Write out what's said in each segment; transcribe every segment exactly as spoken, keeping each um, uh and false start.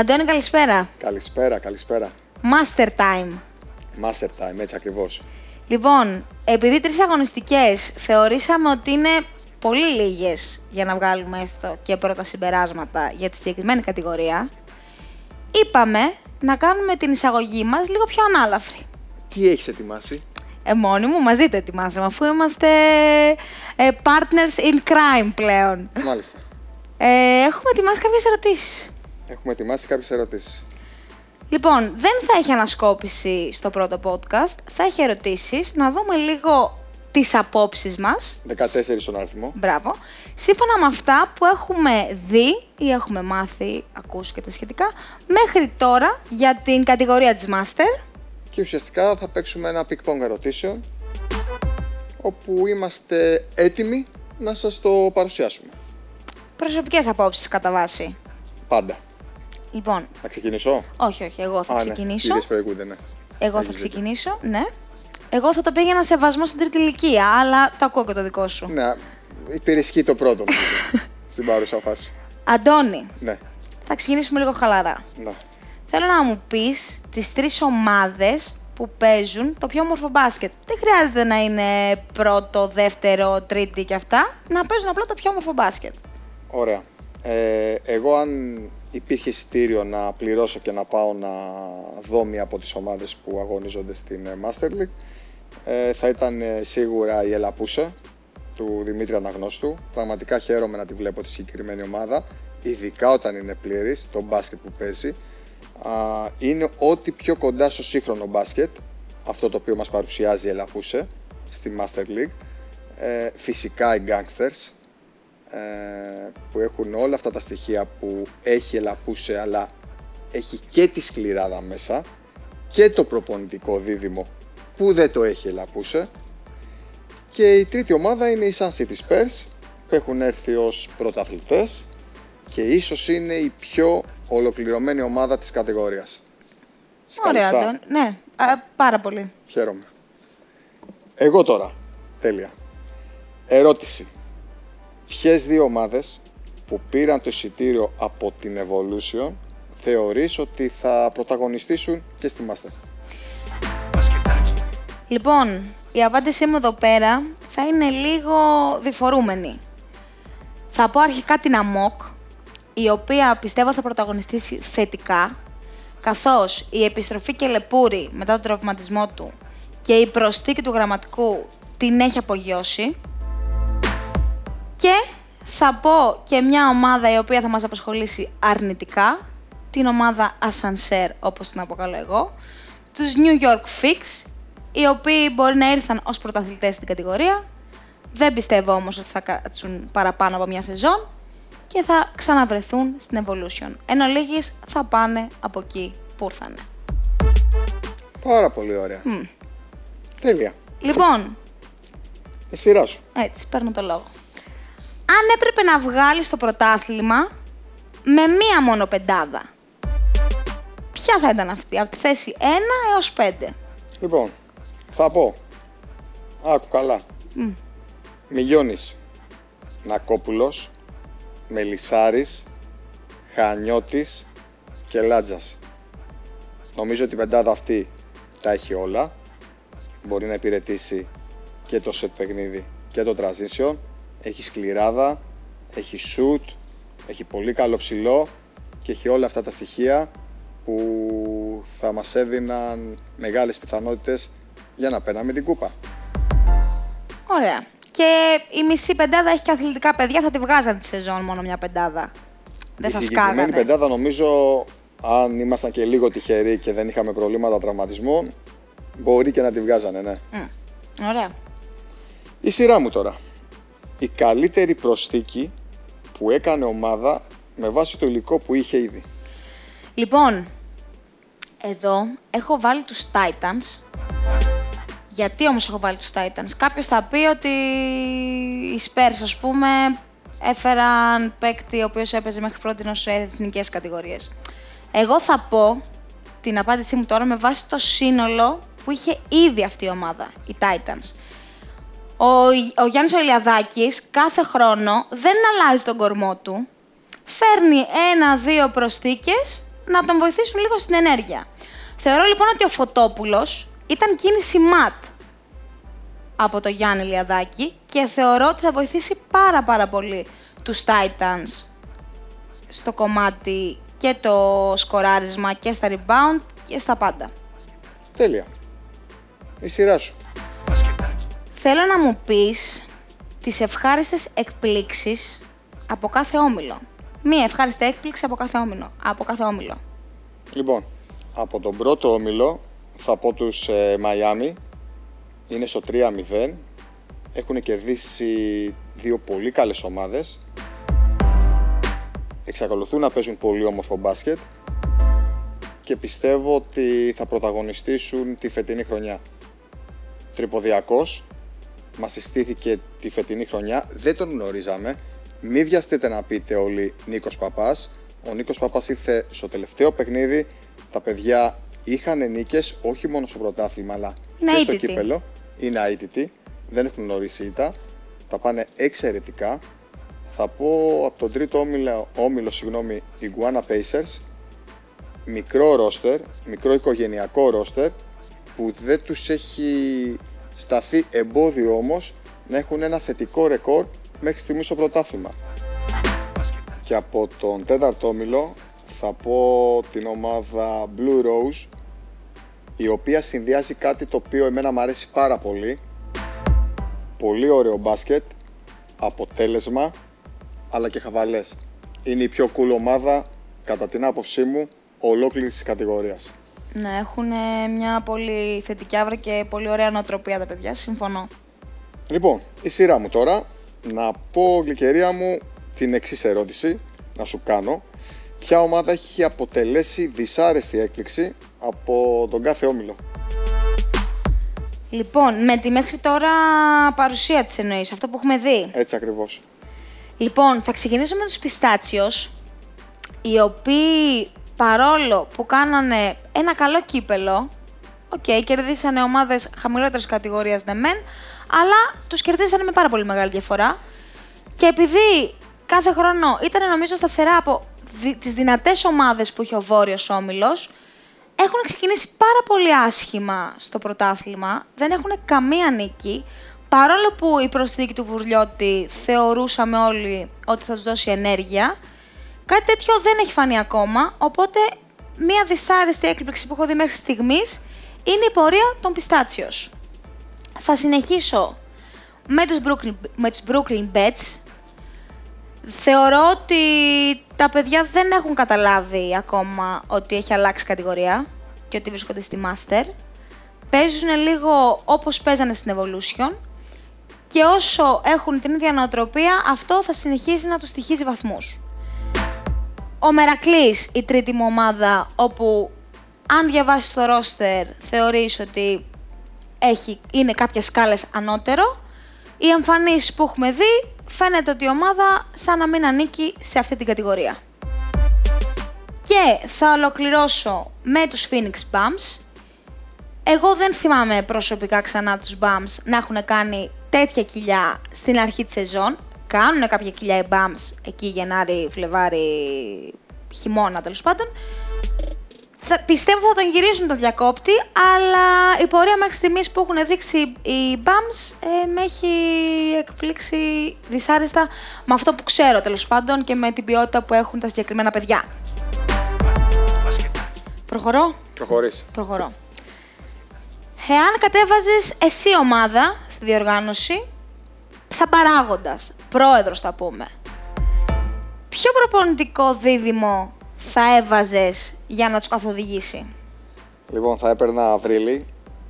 Αντώνη, καλησπέρα. Καλησπέρα, καλησπέρα. Master time. Master time, έτσι ακριβώς. Λοιπόν, επειδή τρεις αγωνιστικές θεωρήσαμε ότι είναι πολύ λίγες για να βγάλουμε έστω και πρώτα συμπεράσματα για τη συγκεκριμένη κατηγορία, είπαμε να κάνουμε την εισαγωγή μας λίγο πιο ανάλαφρη. Τι έχεις ετοιμάσει? Ε, μόνοι μου, μαζί το ετοιμάσαμε, αφού είμαστε ε, partners in crime πλέον. Μάλιστα. Ε, έχουμε ετοιμάσει κάποιες ερωτήσεις. Έχουμε ετοιμάσει κάποιες ερωτήσεις. Λοιπόν, δεν θα έχει ανασκόπηση στο πρώτο podcast, θα έχει ερωτήσεις, να δούμε λίγο τις απόψεις μας. δεκατέσσερα στον αριθμό. Μπράβο. Σύμφωνα με αυτά που έχουμε δει ή έχουμε μάθει, ακούσει και τα σχετικά, μέχρι τώρα για την κατηγορία της Master. Και ουσιαστικά θα παίξουμε ένα πικ-πονγκ ερωτήσεων, όπου είμαστε έτοιμοι να σας το παρουσιάσουμε. Προσωπικές απόψεις κατά βάση. Πάντα. Λοιπόν. Θα ξεκινήσω. Όχι, όχι, εγώ θα Α, ξεκινήσω. Ναι. Προηγούνται, ναι. Εγώ Έχεις θα ξεκινήσω, δείτε. ναι. Εγώ θα το πήγαινα σεβασμό στην τρίτη ηλικία, αλλά το ακούω και το δικό σου. Ναι, υπερισχύει το πρώτο μου στην παρούσα φάση. Αντώνη, ναι. Θα ξεκινήσουμε λίγο χαλαρά. Ναι. Θέλω να μου πεις τις τρεις ομάδες που παίζουν το πιο όμορφο μπάσκετ. Δεν χρειάζεται να είναι πρώτο, δεύτερο, τρίτη και αυτά. Να παίζουν απλά το πιο όμορφο μπάσκετ. Ωραία. Ε, εγώ αν υπήρχε εισιτήριο να πληρώσω και να πάω να δω μία από τις ομάδες που αγωνίζονται στην Master League, ε, θα ήταν σίγουρα η Ελαπούσε του Δημήτρη Αναγνώστου. Πραγματικά χαίρομαι να τη βλέπω τη συγκεκριμένη ομάδα, ειδικά όταν είναι πλήρης, το μπάσκετ που παίζει. Uh, είναι ό,τι πιο κοντά στο σύγχρονο μπάσκετ, αυτό το οποίο μας παρουσιάζει η Ελαπούσε στη Master League. Ε, φυσικά οι gangsters ε, που έχουν όλα αυτά τα στοιχεία που έχει η Ελαπούσε, αλλά έχει και τη σκληράδα μέσα και το προπονητικό δίδυμο που δεν το έχει η Ελαπούσε. Και η τρίτη ομάδα είναι οι Sun City Spurs που έχουν έρθει ως πρωταθλητές και ίσως είναι η πιο ολοκληρωμένη ομάδα της κατηγορίας. Ωραία, τον, ναι. Α, πάρα πολύ. Χαίρομαι. Εγώ τώρα. Τέλεια. Ερώτηση. Ποιες δύο ομάδες που πήραν το εισιτήριο από την Evolution θεωρείς ότι θα πρωταγωνιστήσουν και στη Master? Λοιπόν, η απάντησή μου εδώ πέρα θα είναι λίγο διφορούμενη. Θα πω αρχικά την Amok, η οποία πιστεύω θα πρωταγωνιστήσει θετικά, καθώς η επιστροφή Κελεπούρη μετά τον τραυματισμό του και η προσθήκη του Γραμματικού την έχει απογειώσει. Και θα πω και μια ομάδα η οποία θα μας απασχολήσει αρνητικά, την ομάδα Ασανσέρ, όπως την αποκαλώ εγώ, τους New York Fix, οι οποίοι μπορεί να ήρθαν ως πρωταθλητές στην κατηγορία, δεν πιστεύω όμως ότι θα κάτσουν παραπάνω από μια σεζόν, και θα ξαναβρεθούν στην Evolution. Εν ολίγης, θα πάνε από εκεί που ήρθανε. Πάρα πολύ ωραία. Mm. Τέλεια. Λοιπόν. Η σειρά σου. Έτσι, παίρνω το λόγο. Αν έπρεπε να βγάλεις το πρωτάθλημα με μία μόνο πεντάδα, ποια θα ήταν αυτή, από τη θέση ένα έως πέντε? Λοιπόν, θα πω. Άκου καλά. Mm. Μιλιώνης, Νακόπουλος, Μελισάρης, Χανιώτης και Λάντζας. Νομίζω ότι η πεντάδα αυτή τα έχει όλα. Μπορεί να υπηρετήσει και το σετ παιχνίδι και το transition. Έχει σκληράδα, έχει shoot, έχει πολύ καλό ψηλό και έχει όλα αυτά τα στοιχεία που θα μας έδιναν μεγάλες πιθανότητες για να παίρναμε την κούπα. Ωραία. Και η μισή πεντάδα έχει και αθλητικά παιδιά, θα τη βγάζαν τη σεζόν μόνο μια πεντάδα. Δεν θα σκάγανε. Η συγκεκριμένη πεντάδα νομίζω, αν ήμασταν και λίγο τυχεροί και δεν είχαμε προβλήματα τραυματισμού, μπορεί και να τη βγάζανε, ναι. Mm. Ωραία. Η σειρά μου τώρα. Η καλύτερη προσθήκη που έκανε ομάδα με βάση το υλικό που είχε ήδη. Λοιπόν, εδώ έχω βάλει τους Titans. Γιατί όμως έχω βάλει τους Titans? Κάποιος θα πει ότι οι Spurs, ας πούμε, έφεραν παίκτη ο οποίος έπαιζε μέχρι πρώτη σε εθνικές κατηγορίες. Εγώ θα πω την απάντησή μου τώρα με βάση το σύνολο που είχε ήδη αυτή η ομάδα, οι Titans. Ο, ο Γιάννης Λιαδάκης κάθε χρόνο δεν αλλάζει τον κορμό του, φέρνει ένα-δύο προσθήκες να τον βοηθήσουν λίγο στην ενέργεια. Θεωρώ λοιπόν ότι ο Φωτόπουλος ήταν κίνηση ματ από το Γιάννη Λιαδάκη και θεωρώ ότι θα βοηθήσει πάρα πάρα πολύ τους Titans στο κομμάτι και το σκοράρισμα και στα rebound και στα πάντα. Τέλεια. Η σειρά σου. Θέλω να μου πεις τις ευχάριστες εκπλήξεις από κάθε όμιλο. Μία ευχάριστη έκπληξη από κάθε όμιλο. Από κάθε όμιλο. Λοιπόν, από τον πρώτο όμιλο θα πω τους ε, Μαϊάμι. Είναι στο τρία μηδέν. Έχουν κερδίσει δύο πολύ καλές ομάδες. Εξακολουθούν να παίζουν πολύ όμορφο μπάσκετ και πιστεύω ότι θα πρωταγωνιστήσουν τη φετινή χρονιά. Τρυποδιακός μας συστήθηκε τη φετινή χρονιά, δεν τον γνωρίζαμε. Μην βιαστείτε να πείτε όλοι Νίκος Παπάς. Ο Νίκος Παπάς ήρθε στο τελευταίο παιχνίδι. Τα παιδιά είχαν νίκες όχι μόνο στο πρωτάθλημα αλλά είναι και αίτητη. Στο κύπελο. Είναι αίτητοι, δεν έχουν γνωρίσει ήττα. Τα πάνε εξαιρετικά. Θα πω από τον τρίτο όμιλο, όμιλο συγγνώμη, Iguana Pacers. Μικρό ρόστερ, μικρό οικογενειακό ρόστερ που δεν τους έχει σταθεί εμπόδιο όμως να έχουν ένα θετικό ρεκόρ μέχρι στιγμή στο πρωτάθλημα. Και από τον τέταρτο όμιλο θα πω την ομάδα Blue Rose, η οποία συνδυάζει κάτι το οποίο εμένα μου αρέσει πάρα πολύ. Πολύ ωραίο μπάσκετ, αποτέλεσμα αλλά και χαβαλές. Είναι η πιο cool ομάδα κατά την άποψή μου ολόκληρης της κατηγορίας. Ναι, έχουν μια πολύ θετική αύρα και πολύ ωραία νοοτροπία τα παιδιά, συμφωνώ. Λοιπόν, η σειρά μου τώρα, να πω γλυκερία μου την εξής ερώτηση, να σου κάνω. Ποια ομάδα έχει αποτελέσει δυσάρεστη έκπληξη από τον κάθε όμιλο? Λοιπόν, με τη μέχρι τώρα παρουσία της εννοείς, αυτό που έχουμε δει. Έτσι ακριβώς. Λοιπόν, θα ξεκινήσω με τους Πιστάτσιος, οι οποίοι παρόλο που κάνανε ένα καλό κύπελο, οκ, okay, κερδίσανε ομάδες χαμηλότερης κατηγορίας ναι μεν, αλλά τους κερδίσανε με πάρα πολύ μεγάλη διαφορά. Και επειδή κάθε χρόνο ήταν νομίζω σταθερά από τις δυνατές ομάδες που είχε ο Βόρειος Όμιλος, έχουν ξεκινήσει πάρα πολύ άσχημα στο πρωτάθλημα, δεν έχουν καμία νίκη, παρόλο που η προσθήκη του Βουρλιώτη θεωρούσαμε όλοι ότι θα τους δώσει ενέργεια. Κάτι τέτοιο δεν έχει φανεί ακόμα, οπότε μία δυσάρεστη έκπληξη που έχω δει μέχρι στιγμής είναι η πορεία των Πιστάτσιος. Θα συνεχίσω με τους Brooklyn, με τους Brooklyn Bets. Θεωρώ ότι τα παιδιά δεν έχουν καταλάβει ακόμα ότι έχει αλλάξει κατηγορία και ότι βρίσκονται στη Master. Παίζουν λίγο όπως παίζανε στην Evolution και όσο έχουν την ίδια νοοτροπία, αυτό θα συνεχίζει να τους στοιχίζει βαθμούς. Ο Μερακλής, η τρίτη μου ομάδα, όπου αν διαβάσεις το roster θεωρείς ότι έχει, είναι κάποιες σκάλες ανώτερο. Οι εμφανίσεις που έχουμε δει, φαίνεται ότι η ομάδα σαν να μην ανήκει σε αυτή την κατηγορία. Και θα ολοκληρώσω με τους Phoenix Bums. Εγώ δεν θυμάμαι προσωπικά ξανά τους Bums να έχουν κάνει τέτοια κοιλιά στην αρχή της σεζόν. Κάνουν κάποια κοιλιά οι Bums εκεί Γενάρη, Φλεβάρη, χειμώνα τέλος πάντων. Θα, πιστεύω θα τον γυρίζουν τον διακόπτη, αλλά η πορεία μέχρι στιγμής που έχουν δείξει οι Bums ε, με έχει εκπλήξει δυσάρεστα με αυτό που ξέρω τέλος πάντων και με την ποιότητα που έχουν τα συγκεκριμένα παιδιά. Προχωρώ. Προχωρείς. Προχωρώ. Εάν κατέβαζες εσύ ομάδα στη διοργάνωση, σαν παράγοντας, πρόεδρος θα πούμε, ποιο προπονητικό δίδυμο θα έβαζες για να τους καθοδηγήσει? Λοιπόν, θα έπαιρνα Αυρίλη,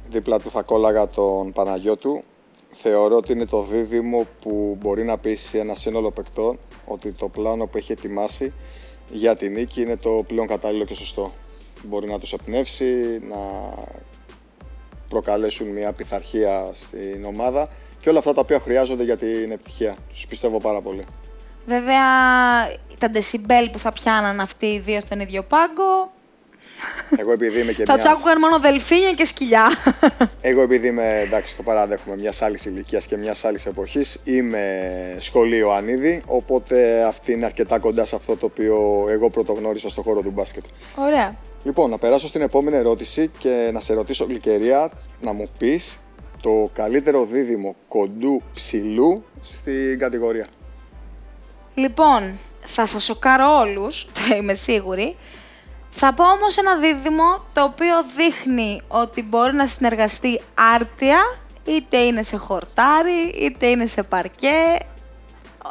δίπλα του θα κόλλαγα τον Παναγιώτου. Θεωρώ ότι είναι το δίδυμο που μπορεί να πείσει ένα σύνολο παικτών ότι το πλάνο που έχει ετοιμάσει για τη νίκη είναι το πλέον κατάλληλο και σωστό. Μπορεί να τους εμπνεύσει, να προκαλέσουν μια πειθαρχία στην ομάδα και όλα αυτά τα οποία χρειάζονται για την επιτυχία. Τους πιστεύω πάρα πολύ. Βέβαια, τα decibel που θα πιάναν αυτοί οι δύο στον ίδιο πάγκο, Εγώ επειδή είμαι και θα μιας... τσάκουγαν μόνο δελφίνια και σκυλιά. Εγώ επειδή είμαι, εντάξει, το παράδεχομαι, μιας άλλης ηλικίας και μιας άλλης εποχής, είμαι σχολείο Ανίδη, οπότε αυτή είναι αρκετά κοντά σε αυτό το οποίο εγώ πρωτογνώρισα στον χώρο του μπάσκετ. Ωραία. Λοιπόν, να περάσω στην επόμενη ερώτηση και να σε ρωτήσω, Γλυκερία, να μου πεις το καλύτερο δίδυμο κοντού-ψηλού στην κατηγορία. Λοιπόν, θα σας σοκάρω όλους, το είμαι σίγουρη. Θα πω όμως ένα δίδυμο το οποίο δείχνει ότι μπορεί να συνεργαστεί άρτια, είτε είναι σε χορτάρι, είτε είναι σε παρκέ,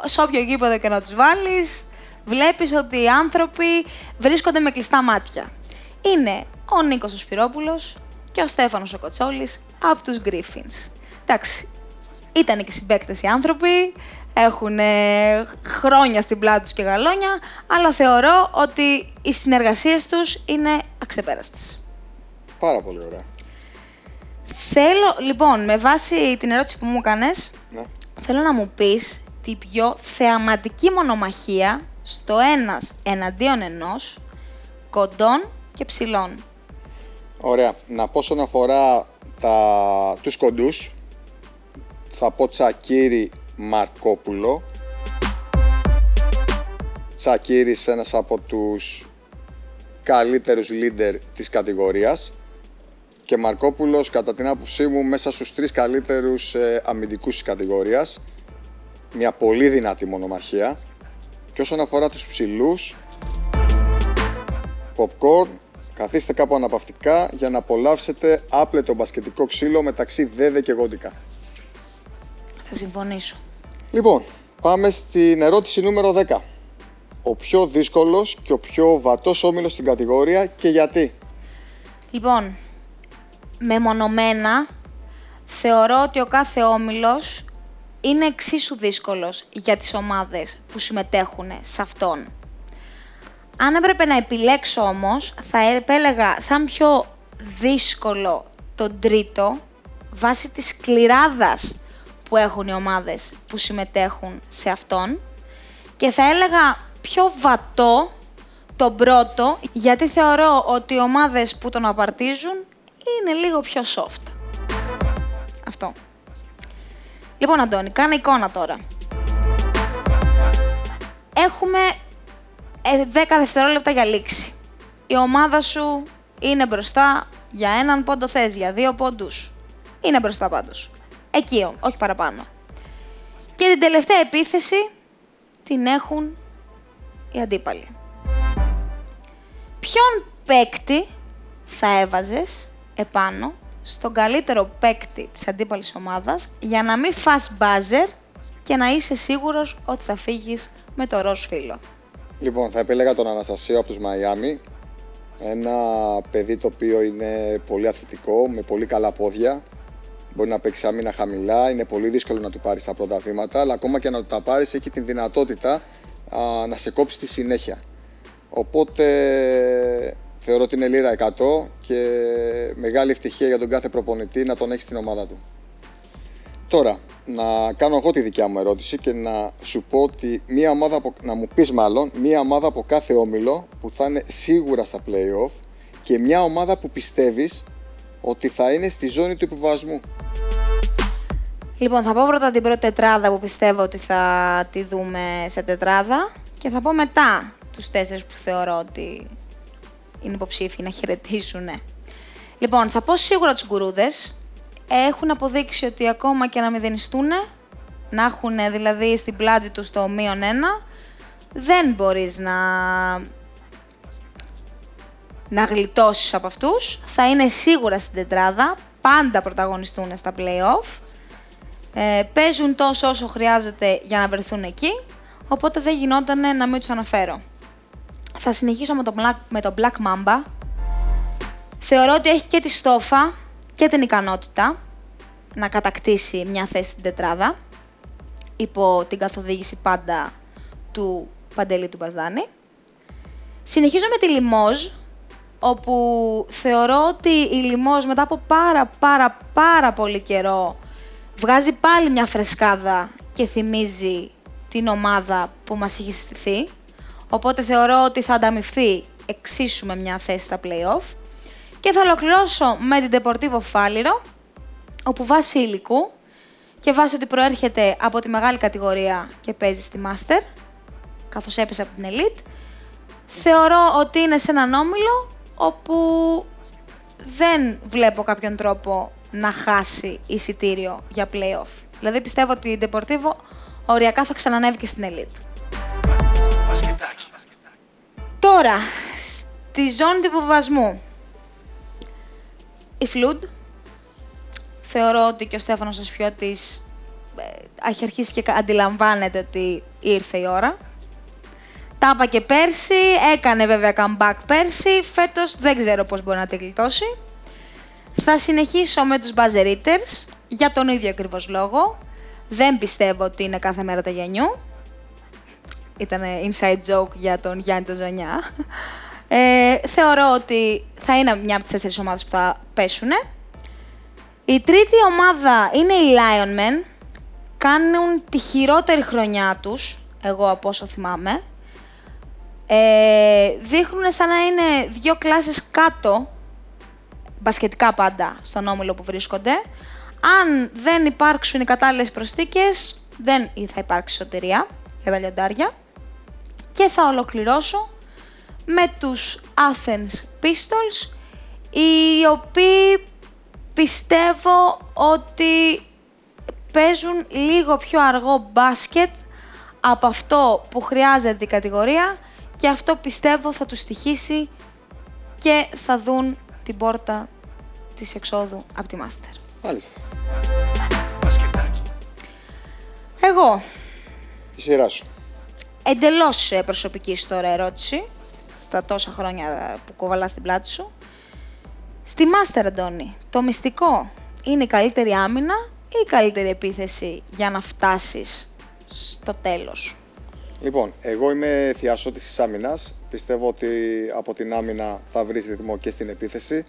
σε όποιο γήπεδο και να τους βάλεις, βλέπεις ότι οι άνθρωποι βρίσκονται με κλειστά μάτια. Είναι ο Νίκος ο Σπυρόπουλος και ο Στέφανος ο Κοτσόλης από τους Γκρίφινς. Εντάξει, ήταν και συμπαίκτες οι άνθρωποι, έχουν χρόνια στην πλάτη τους και γαλόνια, αλλά θεωρώ ότι οι συνεργασίες τους είναι αξεπέραστες. Πάρα πολύ ωραία. Θέλω, λοιπόν, με βάση την ερώτηση που μου έκανες, ναι, θέλω να μου πεις την πιο θεαματική μονομαχία στο ένας εναντίον ενός, κοντών και ψηλών. Ωραία. Να πω όσον αφορά τα... τους κοντούς, θα πω Τσακίρι Μαρκόπουλο. Τσακίρις, ένας από τους καλύτερους leader της κατηγορίας, και Μαρκόπουλος, κατά την άποψή μου, μέσα στους τρεις καλύτερους ε, αμυντικούς της κατηγορίας. Μια πολύ δυνατή μονομαχία. Και όσον αφορά τους ψηλούς, popcorn, καθίστε κάπου αναπαυτικά για να απολαύσετε άπλετο μπασκετικό ξύλο μεταξύ Δέδε και Γόντικα. Θα συμφωνήσω. Λοιπόν, πάμε στην ερώτηση νούμερο δέκα. Ο πιο δύσκολος και ο πιο βατός όμιλος στην κατηγορία και γιατί. Λοιπόν, μεμονωμένα θεωρώ ότι ο κάθε όμιλος είναι εξίσου δύσκολος για τις ομάδες που συμμετέχουν σε αυτόν. Αν έπρεπε να επιλέξω όμως, θα επέλεγα σαν πιο δύσκολο τον τρίτο, βάσει της σκληράδας που έχουν οι ομάδες που συμμετέχουν σε αυτόν, και θα έλεγα πιο βατό τον πρώτο, γιατί θεωρώ ότι οι ομάδες που τον απαρτίζουν είναι λίγο πιο soft. Αυτό. Λοιπόν, Αντώνη, κάνε εικόνα τώρα. Έχουμε δέκα δευτερόλεπτα για λήξη. Η ομάδα σου είναι μπροστά για έναν πόντο, θες για δύο πόντους. Είναι μπροστά πάντως. Εκεί, όχι παραπάνω. Και την τελευταία επίθεση την έχουν οι αντίπαλοι. Ποιον παίκτη θα έβαζες επάνω στον καλύτερο παίκτη της αντίπαλης ομάδας για να μην φας μπάζερ και να είσαι σίγουρος ότι θα φύγεις με το ροζ φύλλο? Λοιπόν, θα επέλεγα τον Αναστασίο από τους Μαϊάμι. Ένα παιδί το οποίο είναι πολύ αθλητικό, με πολύ καλά πόδια. Μπορεί να παίξει άμυνα χαμηλά, είναι πολύ δύσκολο να του πάρεις τα πρώτα βήματα, αλλά ακόμα και να του τα πάρεις έχει την δυνατότητα α, να σε κόψει τη συνέχεια. Οπότε θεωρώ ότι είναι λίρα εκατό και μεγάλη ευτυχία για τον κάθε προπονητή να τον έχει στην ομάδα του. Τώρα, να κάνω εγώ τη δικιά μου ερώτηση και να σου πω ότι μία ομάδα από, να μου πεις μάλλον μία ομάδα από κάθε όμιλο που θα είναι σίγουρα στα play-off και μία ομάδα που πιστεύεις ότι θα είναι στη ζώνη του υποβασμού. Λοιπόν, θα πω πρώτα την πρώτη τετράδα που πιστεύω ότι θα τη δούμε σε τετράδα και θα πω μετά τους τέσσερις που θεωρώ ότι είναι υποψήφιοι να χαιρετήσουν. Λοιπόν, θα πω σίγουρα τους γκουρούδες. Έχουν αποδείξει ότι ακόμα και να μηδενιστούν, να έχουν δηλαδή στην πλάτη τους το μείον ένα, δεν μπορείς να... να γλιτώσεις από αυτούς, θα είναι σίγουρα στην τετράδα, πάντα πρωταγωνιστούν στα play-off, ε, παίζουν τόσο όσο χρειάζεται για να βρεθούν εκεί, οπότε δεν γινόταν να μην τους αναφέρω. Θα συνεχίσω με τον Black, με τον Black Mamba. Θεωρώ ότι έχει και τη στόφα και την ικανότητα να κατακτήσει μια θέση στην τετράδα, υπό την καθοδήγηση πάντα του Παντελή του Μπαζδάνη. Συνεχίζω με τη Λιμόζ, όπου θεωρώ ότι η Λιμόζ μετά από πάρα πάρα πάρα πολύ καιρό βγάζει πάλι μια φρεσκάδα και θυμίζει την ομάδα που μας είχε συστηθεί. Οπότε θεωρώ ότι θα ανταμυφθεί εξίσου με μια θέση στα play-off. Και θα ολοκληρώσω με την Deportivo Φάλιρο, όπου βάσει υλικού και βάσει ότι προέρχεται από τη μεγάλη κατηγορία και παίζει στη Master, καθώς έπεσε από την Elite, θεωρώ ότι είναι σε έναν όμιλο όπου δεν βλέπω κάποιον τρόπο να χάσει εισιτήριο για play-off. Δηλαδή πιστεύω ότι η Deportivo οριακά θα ξανανεύει και στην Elite. Μπασκετάκι. Τώρα, στη ζώνη του υποβιβασμού, η Flood. Θεωρώ ότι και ο Στέφανος Ασπιώτης έχει αρχίσει και αντιλαμβάνεται ότι ήρθε η ώρα. Τα είπα και πέρσι, έκανε βέβαια comeback πέρσι, φέτος δεν ξέρω πώς μπορεί να τη γλιτώσει. Θα συνεχίσω με τους buzzer eaters, για τον ίδιο ακριβώς λόγο. Δεν πιστεύω ότι είναι κάθε μέρα τα Γιαννιού. Ήταν inside joke για τον Γιάννη τον Ζωνιά. Ε, θεωρώ ότι θα είναι μια από τις τέσσερις ομάδες που θα πέσουνε. Η τρίτη ομάδα είναι οι Lion Men. Κάνουν τη χειρότερη χρονιά τους, εγώ από όσο θυμάμαι. Ε, δείχνουν σαν να είναι δύο κλάσεις κάτω, μπασκετικά πάντα, στον όμιλο που βρίσκονται. Αν δεν υπάρξουν οι κατάλληλες προσθήκες, δεν θα υπάρξει σωτηρία για τα λιοντάρια. Και θα ολοκληρώσω με τους Athens Pistols, οι οποίοι πιστεύω ότι παίζουν λίγο πιο αργό μπάσκετ από αυτό που χρειάζεται η κατηγορία και αυτό πιστεύω θα τους στοιχήσει και θα δουν την πόρτα της εξόδου από τη Master. Μάλιστα. Εγώ. Η σειρά σου. Εντελώς προσωπική τώρα ερώτηση, στα τόσα χρόνια που κουβαλάς την πλάτη σου. Στη Master, Αντώνη, το μυστικό είναι η καλύτερη άμυνα ή η καλύτερη επίθεση για να φτάσεις στο τέλος? Λοιπόν, εγώ είμαι θειασότης της άμυνας. Πιστεύω ότι από την άμυνα θα βρεις ρυθμό και στην επίθεση,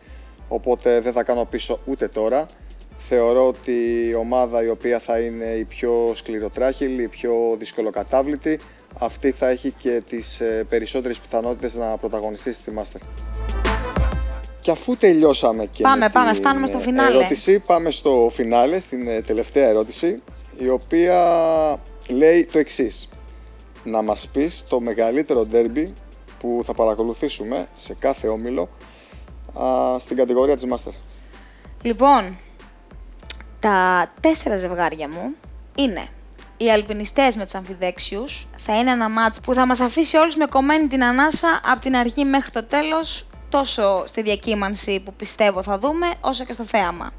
οπότε δεν θα κάνω πίσω ούτε τώρα. Θεωρώ ότι η ομάδα η οποία θα είναι η πιο σκληροτράχυλη, η πιο δυσκολοκατάβλητη, αυτή θα έχει και τις περισσότερες πιθανότητες να πρωταγωνιστεί στη Master. Και αφού τελειώσαμε και πάμε, με πάμε, την στο ερώτηση, πάμε στο φινάλε, στην τελευταία ερώτηση, η οποία λέει το εξής. Να μας πεις το μεγαλύτερο ντέρμπι που θα παρακολουθήσουμε σε κάθε όμιλο α, στην κατηγορία της Master. Λοιπόν, τα τέσσερα ζευγάρια μου είναι οι αλπινιστές με τους αμφιδέξιους. Θα είναι ένα μάτς που θα μας αφήσει όλους με κομμένη την ανάσα από την αρχή μέχρι το τέλος, τόσο στη διακύμανση που πιστεύω θα δούμε, όσο και στο θέαμα.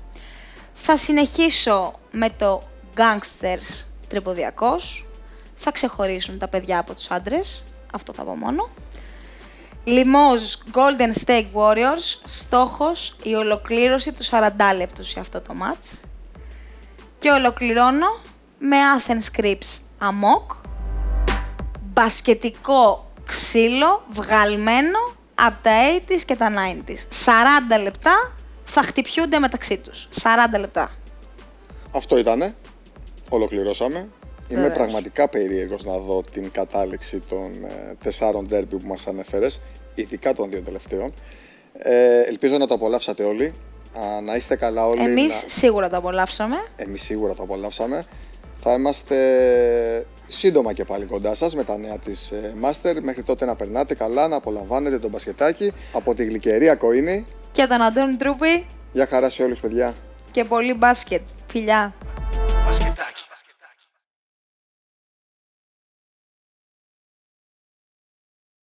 Θα συνεχίσω με το Gangsters Τρυποδιακός. Θα ξεχωρίσουν τα παιδιά από τους άντρες, αυτό θα πω μόνο. Λιμόζ Golden State Warriors, στόχος η ολοκλήρωση του σαράντα λεπτού σε αυτό το match. Και ολοκληρώνω με Athens Crips Amok, μπασκετικό ξύλο βγαλμένο από τα ογδόντα και τα ενενήντα. σαράντα λεπτά θα χτυπιούνται μεταξύ τους. σαράντα λεπτά. Αυτό ήτανε. Ολοκληρώσαμε. Είμαι πραγματικά περίεργος να δω την κατάληξη των ε, τεσσάρων ντέρμπι που μας ανέφερες, ειδικά των δύο τελευταίων. Ε, ελπίζω να το απολαύσατε όλοι, Α, να είστε καλά όλοι. Εμείς να... σίγουρα το απολαύσαμε. Εμείς σίγουρα το απολαύσαμε. Θα είμαστε σύντομα και πάλι κοντά σας με τα νέα της ε, Master. Μέχρι τότε να περνάτε καλά, να απολαμβάνετε τον μπασκετάκι από τη γλυκερία Κοΐνη. Και τον Αντώνη Τρουπή. Γεια χαρά σε όλους παιδιά. Και πολύ μπάσκετ. Φιλιά. Μπασκετά.